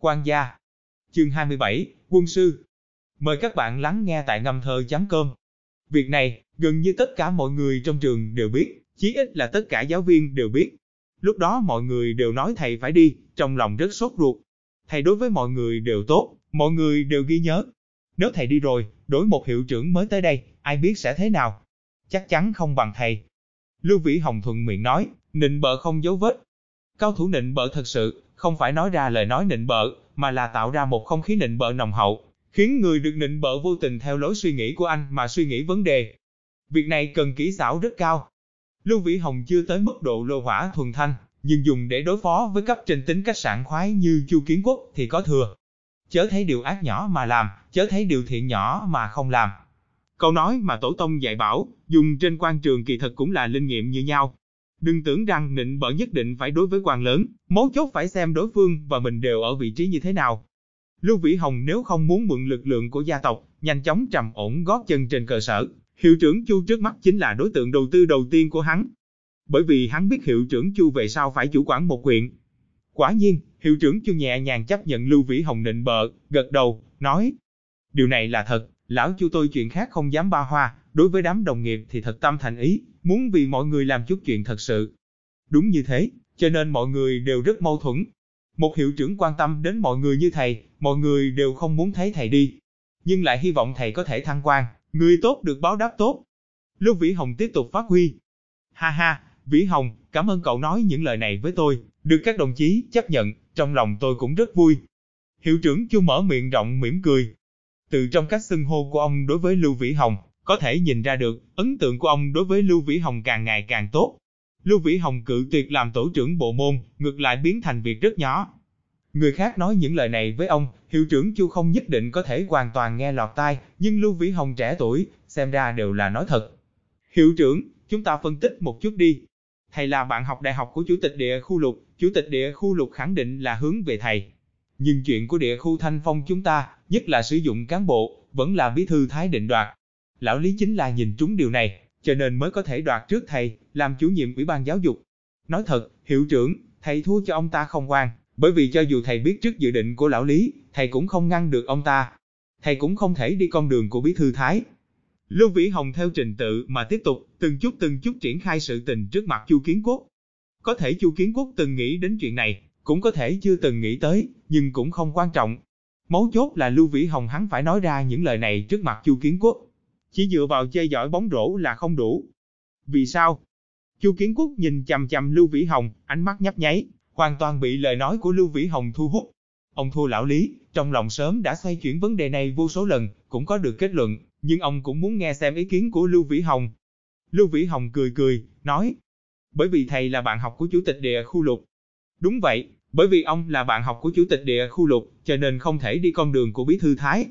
Quan Gia. Chương 27, Quân Sư. Mời các bạn lắng nghe tại Ngâm Thơ Chấm Cơm. Việc này, gần như tất cả mọi người trong trường đều biết, chí ít là tất cả giáo viên đều biết. Lúc đó mọi người đều nói thầy phải đi, trong lòng rất sốt ruột. Thầy đối với mọi người đều tốt, mọi người đều ghi nhớ. Nếu thầy đi rồi, đổi một hiệu trưởng mới tới đây, ai biết sẽ thế nào? Chắc chắn không bằng thầy. Lưu Vĩ Hồng thuận miệng nói, nịnh bợ không dấu vết. Cao thủ nịnh bợ thật sự, không phải nói ra lời nói nịnh bợ, mà là tạo ra một không khí nịnh bợ nồng hậu, khiến người được nịnh bợ vô tình theo lối suy nghĩ của anh mà suy nghĩ vấn đề. Việc này cần kỹ xảo rất cao. Lưu Vĩ Hồng chưa tới mức độ lô hỏa thuần thanh, nhưng dùng để đối phó với cấp trên tính cách sảng khoái như Chu Kiến Quốc thì có thừa. Chớ thấy điều ác nhỏ mà làm, chớ thấy điều thiện nhỏ mà không làm. Câu nói mà tổ tông dạy bảo, dùng trên quan trường kỳ thật cũng là linh nghiệm như nhau. Đừng tưởng rằng nịnh bợ nhất định phải đối với quan lớn, mấu chốt phải xem đối phương và mình đều ở vị trí như thế nào. Lưu Vĩ Hồng nếu không muốn mượn lực lượng của gia tộc, nhanh chóng trầm ổn gót chân trên cơ sở, hiệu trưởng Chu trước mắt chính là đối tượng đầu tư đầu tiên của hắn. Bởi vì hắn biết hiệu trưởng Chu về sau phải chủ quản một huyện. Quả nhiên, hiệu trưởng Chu nhẹ nhàng chấp nhận Lưu Vĩ Hồng nịnh bợ, gật đầu, nói: "Điều này là thật, lão Chu tôi chuyện khác không dám ba hoa, đối với đám đồng nghiệp thì thật tâm thành ý, muốn vì mọi người làm chút chuyện thật sự." Đúng như thế, cho nên mọi người đều rất mâu thuẫn. Một hiệu trưởng quan tâm đến mọi người như thầy, mọi người đều không muốn thấy thầy đi, nhưng lại hy vọng thầy có thể thăng quan, người tốt được báo đáp tốt. Lưu Vĩ Hồng tiếp tục phát huy. "Ha ha, Vĩ Hồng, cảm ơn cậu nói những lời này với tôi, được các đồng chí chấp nhận, trong lòng tôi cũng rất vui." Hiệu trưởng Chu mở miệng rộng mỉm cười. Từ trong cách xưng hô của ông đối với Lưu Vĩ Hồng, có thể nhìn ra được, ấn tượng của ông đối với Lưu Vĩ Hồng càng ngày càng tốt. Lưu Vĩ Hồng cự tuyệt làm tổ trưởng bộ môn, ngược lại biến thành việc rất nhỏ. Người khác nói những lời này với ông, hiệu trưởng Chu không nhất định có thể hoàn toàn nghe lọt tai, nhưng Lưu Vĩ Hồng trẻ tuổi, xem ra đều là nói thật. "Hiệu trưởng, chúng ta phân tích một chút đi. Thầy là bạn học đại học của Chủ tịch Địa Khu Lục, Chủ tịch Địa Khu Lục khẳng định là hướng về thầy. Nhưng chuyện của Địa Khu Thanh Phong chúng ta, nhất là sử dụng cán bộ, vẫn là Bí Thư Thái định đoạt. Lão Lý chính là nhìn trúng điều này, cho nên mới có thể đoạt trước thầy, làm chủ nhiệm Ủy ban Giáo dục. Nói thật, hiệu trưởng, thầy thua cho ông ta không oan, bởi vì cho dù thầy biết trước dự định của lão Lý, thầy cũng không ngăn được ông ta. Thầy cũng không thể đi con đường của Bí Thư Thái." Lưu Vĩ Hồng theo trình tự mà tiếp tục, từng chút triển khai sự tình trước mặt Chu Kiến Quốc. Có thể Chu Kiến Quốc từng nghĩ đến chuyện này, cũng có thể chưa từng nghĩ tới, nhưng cũng không quan trọng. Mấu chốt là Lưu Vĩ Hồng hắn phải nói ra những lời này trước mặt Chu Kiến Quốc. Chỉ dựa vào chơi giỏi bóng rổ là không đủ. "Vì sao?" Chu Kiến Quốc nhìn chằm chằm Lưu Vĩ Hồng, ánh mắt nhấp nháy, hoàn toàn bị lời nói của Lưu Vĩ Hồng thu hút. Ông thua lão Lý, trong lòng sớm đã xoay chuyển vấn đề này vô số lần, cũng có được kết luận, nhưng ông cũng muốn nghe xem ý kiến của Lưu Vĩ Hồng. Lưu Vĩ Hồng cười cười, nói: "Bởi vì thầy là bạn học của Chủ tịch Địa Khu Lục." "Đúng vậy, bởi vì ông là bạn học của Chủ tịch Địa Khu Lục, cho nên không thể đi con đường của Bí Thư Thái.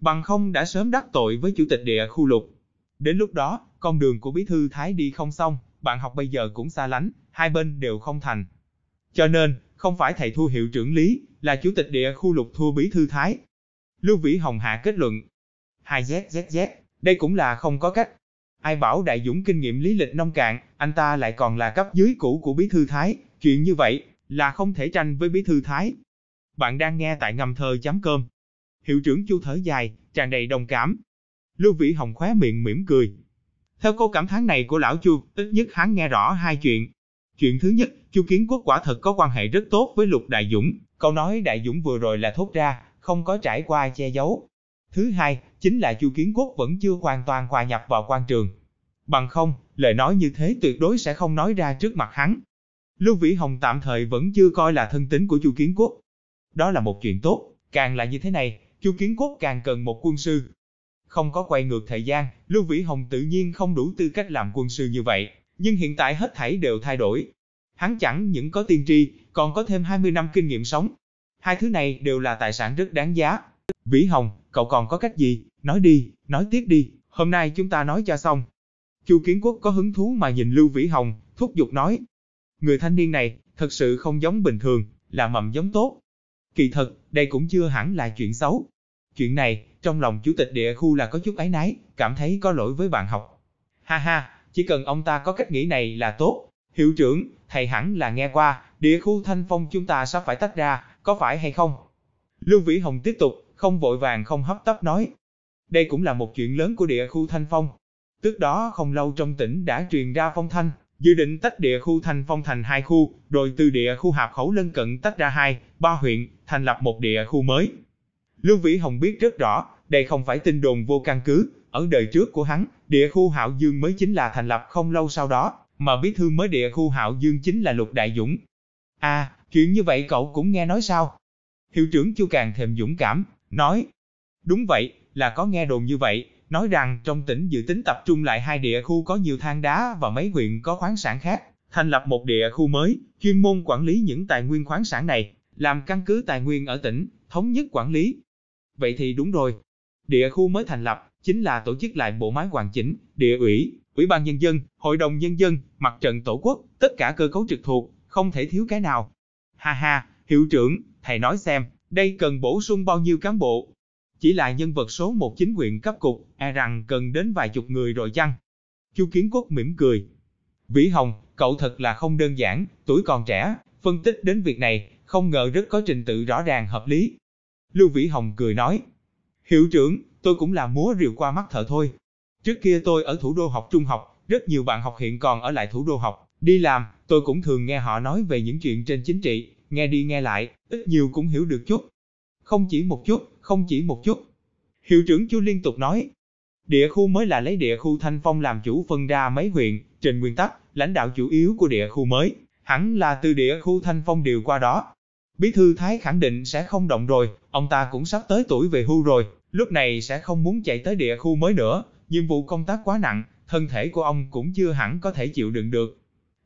Bằng không đã sớm đắc tội với Chủ tịch Địa Khu Lục. Đến lúc đó, con đường của Bí Thư Thái đi không xong, bạn học bây giờ cũng xa lánh, hai bên đều không thành. Cho nên, không phải thầy thua hiệu trưởng Lý, là Chủ tịch Địa Khu Lục thua Bí Thư Thái." Lưu Vĩ Hồng hạ kết luận. Đây cũng là không có cách. Ai bảo Đại Dũng kinh nghiệm lý lịch nông cạn, anh ta lại còn là cấp dưới cũ của Bí Thư Thái, chuyện như vậy là không thể tranh với Bí Thư Thái. Bạn đang nghe tại Ngâm Thơ Chấm Cơm. Hiệu trưởng Chu thở dài, tràn đầy đồng cảm. Lưu Vĩ Hồng khóe miệng mỉm cười. Theo câu cảm thán này của lão Chu, ít nhất hắn nghe rõ hai chuyện. Chuyện thứ nhất, Chu Kiến Quốc quả thật có quan hệ rất tốt với Lục Đại Dũng, câu nói Đại Dũng vừa rồi là thốt ra, không có trải qua che giấu. Thứ hai, chính là Chu Kiến Quốc vẫn chưa hoàn toàn hòa nhập vào quan trường. Bằng không, lời nói như thế tuyệt đối sẽ không nói ra trước mặt hắn. Lưu Vĩ Hồng tạm thời vẫn chưa coi là thân tín của Chu Kiến Quốc. Đó là một chuyện tốt, càng là như thế này, Chu Kiến Quốc càng cần một quân sư. Không có quay ngược thời gian, Lưu Vĩ Hồng tự nhiên không đủ tư cách làm quân sư như vậy, nhưng hiện tại hết thảy đều thay đổi. Hắn chẳng những có tiên tri, còn có thêm 20 năm kinh nghiệm sống. Hai thứ này đều là tài sản rất đáng giá. "Vĩ Hồng, cậu còn có cách gì? Nói đi, nói tiếp đi, hôm nay chúng ta nói cho xong." Chu Kiến Quốc có hứng thú mà nhìn Lưu Vĩ Hồng, thúc giục nói. Người thanh niên này, thật sự không giống bình thường, là mầm giống tốt. Kỳ thật, đây cũng chưa hẳn là chuyện xấu. Chuyện này, trong lòng Chủ tịch Địa Khu là có chút áy náy, cảm thấy có lỗi với bạn học. Ha ha, chỉ cần ông ta có cách nghĩ này là tốt. Hiệu trưởng, thầy hẳn là nghe qua, Địa Khu Thanh Phong chúng ta sắp phải tách ra, có phải hay không? Lưu Vĩ Hồng tiếp tục, không vội vàng không hấp tấp nói. Đây cũng là một chuyện lớn của địa khu Thanh Phong. Trước đó không lâu trong tỉnh đã truyền ra phong thanh, dự định tách địa khu Thanh Phong thành hai khu, rồi từ địa khu Hạp Khẩu lân cận tách ra 2-3 huyện, thành lập một địa khu mới. Lưu Vĩ Hồng biết rất rõ, đây không phải tin đồn vô căn cứ, ở đời trước của hắn, địa khu Hạo Dương mới chính là thành lập không lâu sau đó, mà bí thư mới địa khu Hạo Dương chính là Lục Đại Dũng. À, chuyện như vậy cậu cũng nghe nói sao? Hiệu trưởng Chu càng thêm dũng cảm, nói. Đúng vậy, là có nghe đồn như vậy, nói rằng trong tỉnh dự tính tập trung lại 2 địa khu có nhiều than đá và mấy huyện có khoáng sản khác, thành lập một địa khu mới, chuyên môn quản lý những tài nguyên khoáng sản này, làm căn cứ tài nguyên ở tỉnh, thống nhất quản lý. Vậy thì đúng rồi, địa khu mới thành lập chính là tổ chức lại bộ máy hoàn chỉnh, địa ủy, ủy ban nhân dân, hội đồng nhân dân, mặt trận tổ quốc, tất cả cơ cấu trực thuộc, không thể thiếu cái nào. Ha ha, hiệu trưởng, thầy nói xem, đây cần bổ sung bao nhiêu cán bộ? Chỉ là nhân vật số 1 chính quyền cấp cục, e rằng cần đến vài chục người rồi chăng? Chu Kiến Quốc mỉm cười. Vĩ Hồng, cậu thật là không đơn giản, tuổi còn trẻ, phân tích đến việc này, không ngờ rất có trình tự rõ ràng hợp lý. Lưu Vĩ Hồng cười nói. Hiệu trưởng, tôi cũng là múa rìu qua mắt thợ thôi. Trước kia tôi ở thủ đô học trung học, rất nhiều bạn học hiện còn ở lại thủ đô học, đi làm, tôi cũng thường nghe họ nói về những chuyện trên chính trị, nghe đi nghe lại, ít nhiều cũng hiểu được chút. Không chỉ một chút, không chỉ một chút. Hiệu trưởng Chu liên tục nói, địa khu mới là lấy địa khu Thanh Phong làm chủ phân ra mấy huyện, trên nguyên tắc, lãnh đạo chủ yếu của địa khu mới, hẳn là từ địa khu Thanh Phong điều qua đó. Bí thư Thái khẳng định sẽ không động rồi, ông ta cũng sắp tới tuổi về hưu rồi, lúc này sẽ không muốn chạy tới địa khu mới nữa, nhiệm vụ công tác quá nặng, thân thể của ông cũng chưa hẳn có thể chịu đựng được.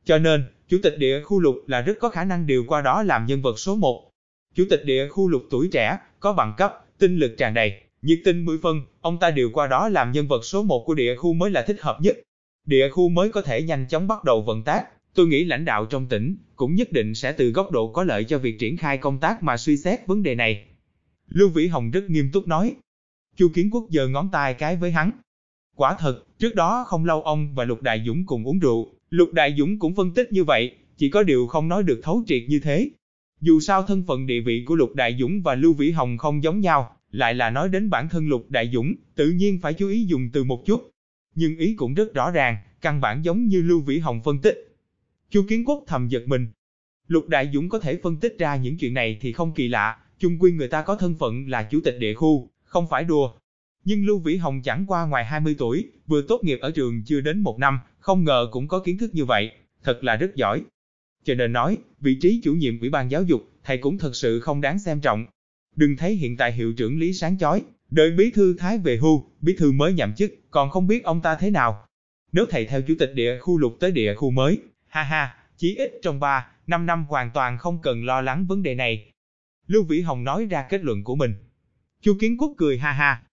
Cho nên, Chủ tịch địa khu Lục là rất có khả năng điều qua đó làm nhân vật số 1. Chủ tịch địa khu Lục tuổi trẻ, có bằng cấp, tinh lực tràn đầy, nhiệt tình 10 phân, ông ta điều qua đó làm nhân vật số 1 của địa khu mới là thích hợp nhất. Địa khu mới có thể nhanh chóng bắt đầu vận tác, tôi nghĩ lãnh đạo trong tỉnh cũng nhất định sẽ từ góc độ có lợi cho việc triển khai công tác mà suy xét vấn đề này. Lưu Vĩ Hồng rất nghiêm túc nói. Chu Kiến Quốc giơ ngón tay cái với hắn. Quả thật, trước đó không lâu ông và Lục Đại Dũng cùng uống rượu, Lục Đại Dũng cũng phân tích như vậy, chỉ có điều không nói được thấu triệt như thế. Dù sao thân phận địa vị của Lục Đại Dũng và Lưu Vĩ Hồng không giống nhau, lại là nói đến bản thân Lục Đại Dũng, tự nhiên phải chú ý dùng từ một chút. Nhưng ý cũng rất rõ ràng, căn bản giống như Lưu Vĩ Hồng phân tích. Chu Kiến Quốc thầm giật mình. Lục Đại Dũng có thể phân tích ra những chuyện này thì không kỳ lạ, chung quy người ta có thân phận là chủ tịch địa khu, không phải đùa. Nhưng Lưu Vĩ Hồng chẳng qua ngoài 20 tuổi, vừa tốt nghiệp ở trường chưa đến 1 năm, không ngờ cũng có kiến thức như vậy, thật là rất giỏi. Cho nên nói, vị trí chủ nhiệm Ủy ban giáo dục, thầy cũng thật sự không đáng xem trọng. Đừng thấy hiện tại hiệu trưởng Lý sáng chói, đợi bí thư Thái về hưu, bí thư mới nhậm chức, còn không biết ông ta thế nào. Nếu thầy theo chủ tịch địa khu Lục tới địa khu mới, ha ha, chí ít trong 3-5 năm hoàn toàn không cần lo lắng vấn đề này. Lưu Vĩ Hồng nói ra kết luận của mình. Chu Kiến Quốc cười ha ha.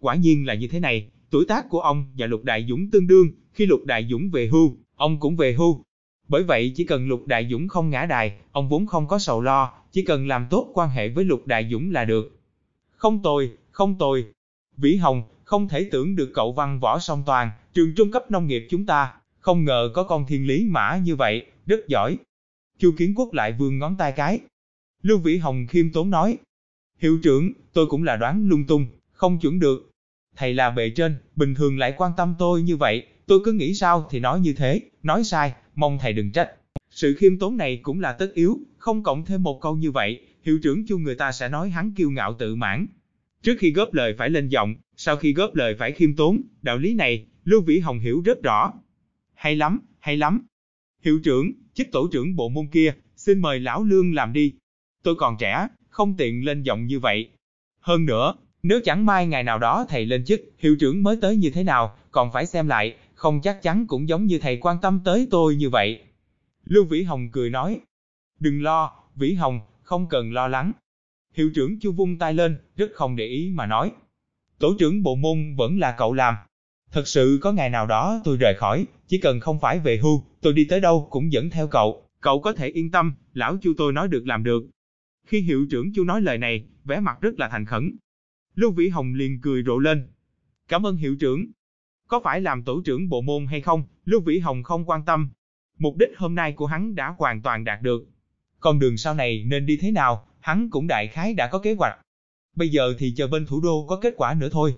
Quả nhiên là như thế này, tuổi tác của ông và Lục Đại Dũng tương đương, khi Lục Đại Dũng về hưu, ông cũng về hưu. Bởi vậy chỉ cần Lục Đại Dũng không ngã đài, ông vốn không có sầu lo, chỉ cần làm tốt quan hệ với Lục Đại Dũng là được. Không tồi, không tồi. Vĩ Hồng, không thể tưởng được cậu văn võ song toàn, trường trung cấp nông nghiệp chúng ta, không ngờ có con thiên lý mã như vậy, rất giỏi. Chu Kiến Quốc lại vươn ngón tay cái. Lưu Vĩ Hồng khiêm tốn nói. Hiệu trưởng, tôi cũng là đoán lung tung, không chuẩn được. Thầy là bề trên, bình thường lại quan tâm tôi như vậy, tôi cứ nghĩ sao thì nói như thế, nói sai, mong thầy đừng trách. Sự khiêm tốn này cũng là tất yếu, không cộng thêm một câu như vậy, hiệu trưởng Chu người ta sẽ nói hắn kiêu ngạo tự mãn. Trước khi góp lời phải lên giọng, sau khi góp lời phải khiêm tốn, đạo lý này, Lưu Vĩ Hồng hiểu rất rõ. Hay lắm, hay lắm. Hiệu trưởng, chức tổ trưởng bộ môn kia, xin mời lão Lương làm đi. Tôi còn trẻ, không tiện lên giọng như vậy. Hơn nữa, nếu chẳng may ngày nào đó thầy lên chức, hiệu trưởng mới tới như thế nào, còn phải xem lại, không chắc chắn cũng giống như thầy quan tâm tới tôi như vậy. Lưu Vĩ Hồng cười nói. Đừng lo, Vĩ Hồng, không cần lo lắng. Hiệu trưởng Chu vung tay lên, rất không để ý mà nói. Tổ trưởng bộ môn vẫn là cậu làm. Thật sự có ngày nào đó tôi rời khỏi, chỉ cần không phải về hưu, tôi đi tới đâu cũng dẫn theo cậu. Cậu có thể yên tâm, lão Chu tôi nói được làm được. Khi hiệu trưởng Chu nói lời này, vẻ mặt rất là thành khẩn. Lưu Vĩ Hồng liền cười rộ lên. Cảm ơn hiệu trưởng. Có phải làm tổ trưởng bộ môn hay không, Lưu Vĩ Hồng không quan tâm. Mục đích hôm nay của hắn đã hoàn toàn đạt được. Con đường sau này nên đi thế nào, hắn cũng đại khái đã có kế hoạch. bây giờ thì chờ bên thủ đô có kết quả nữa thôi.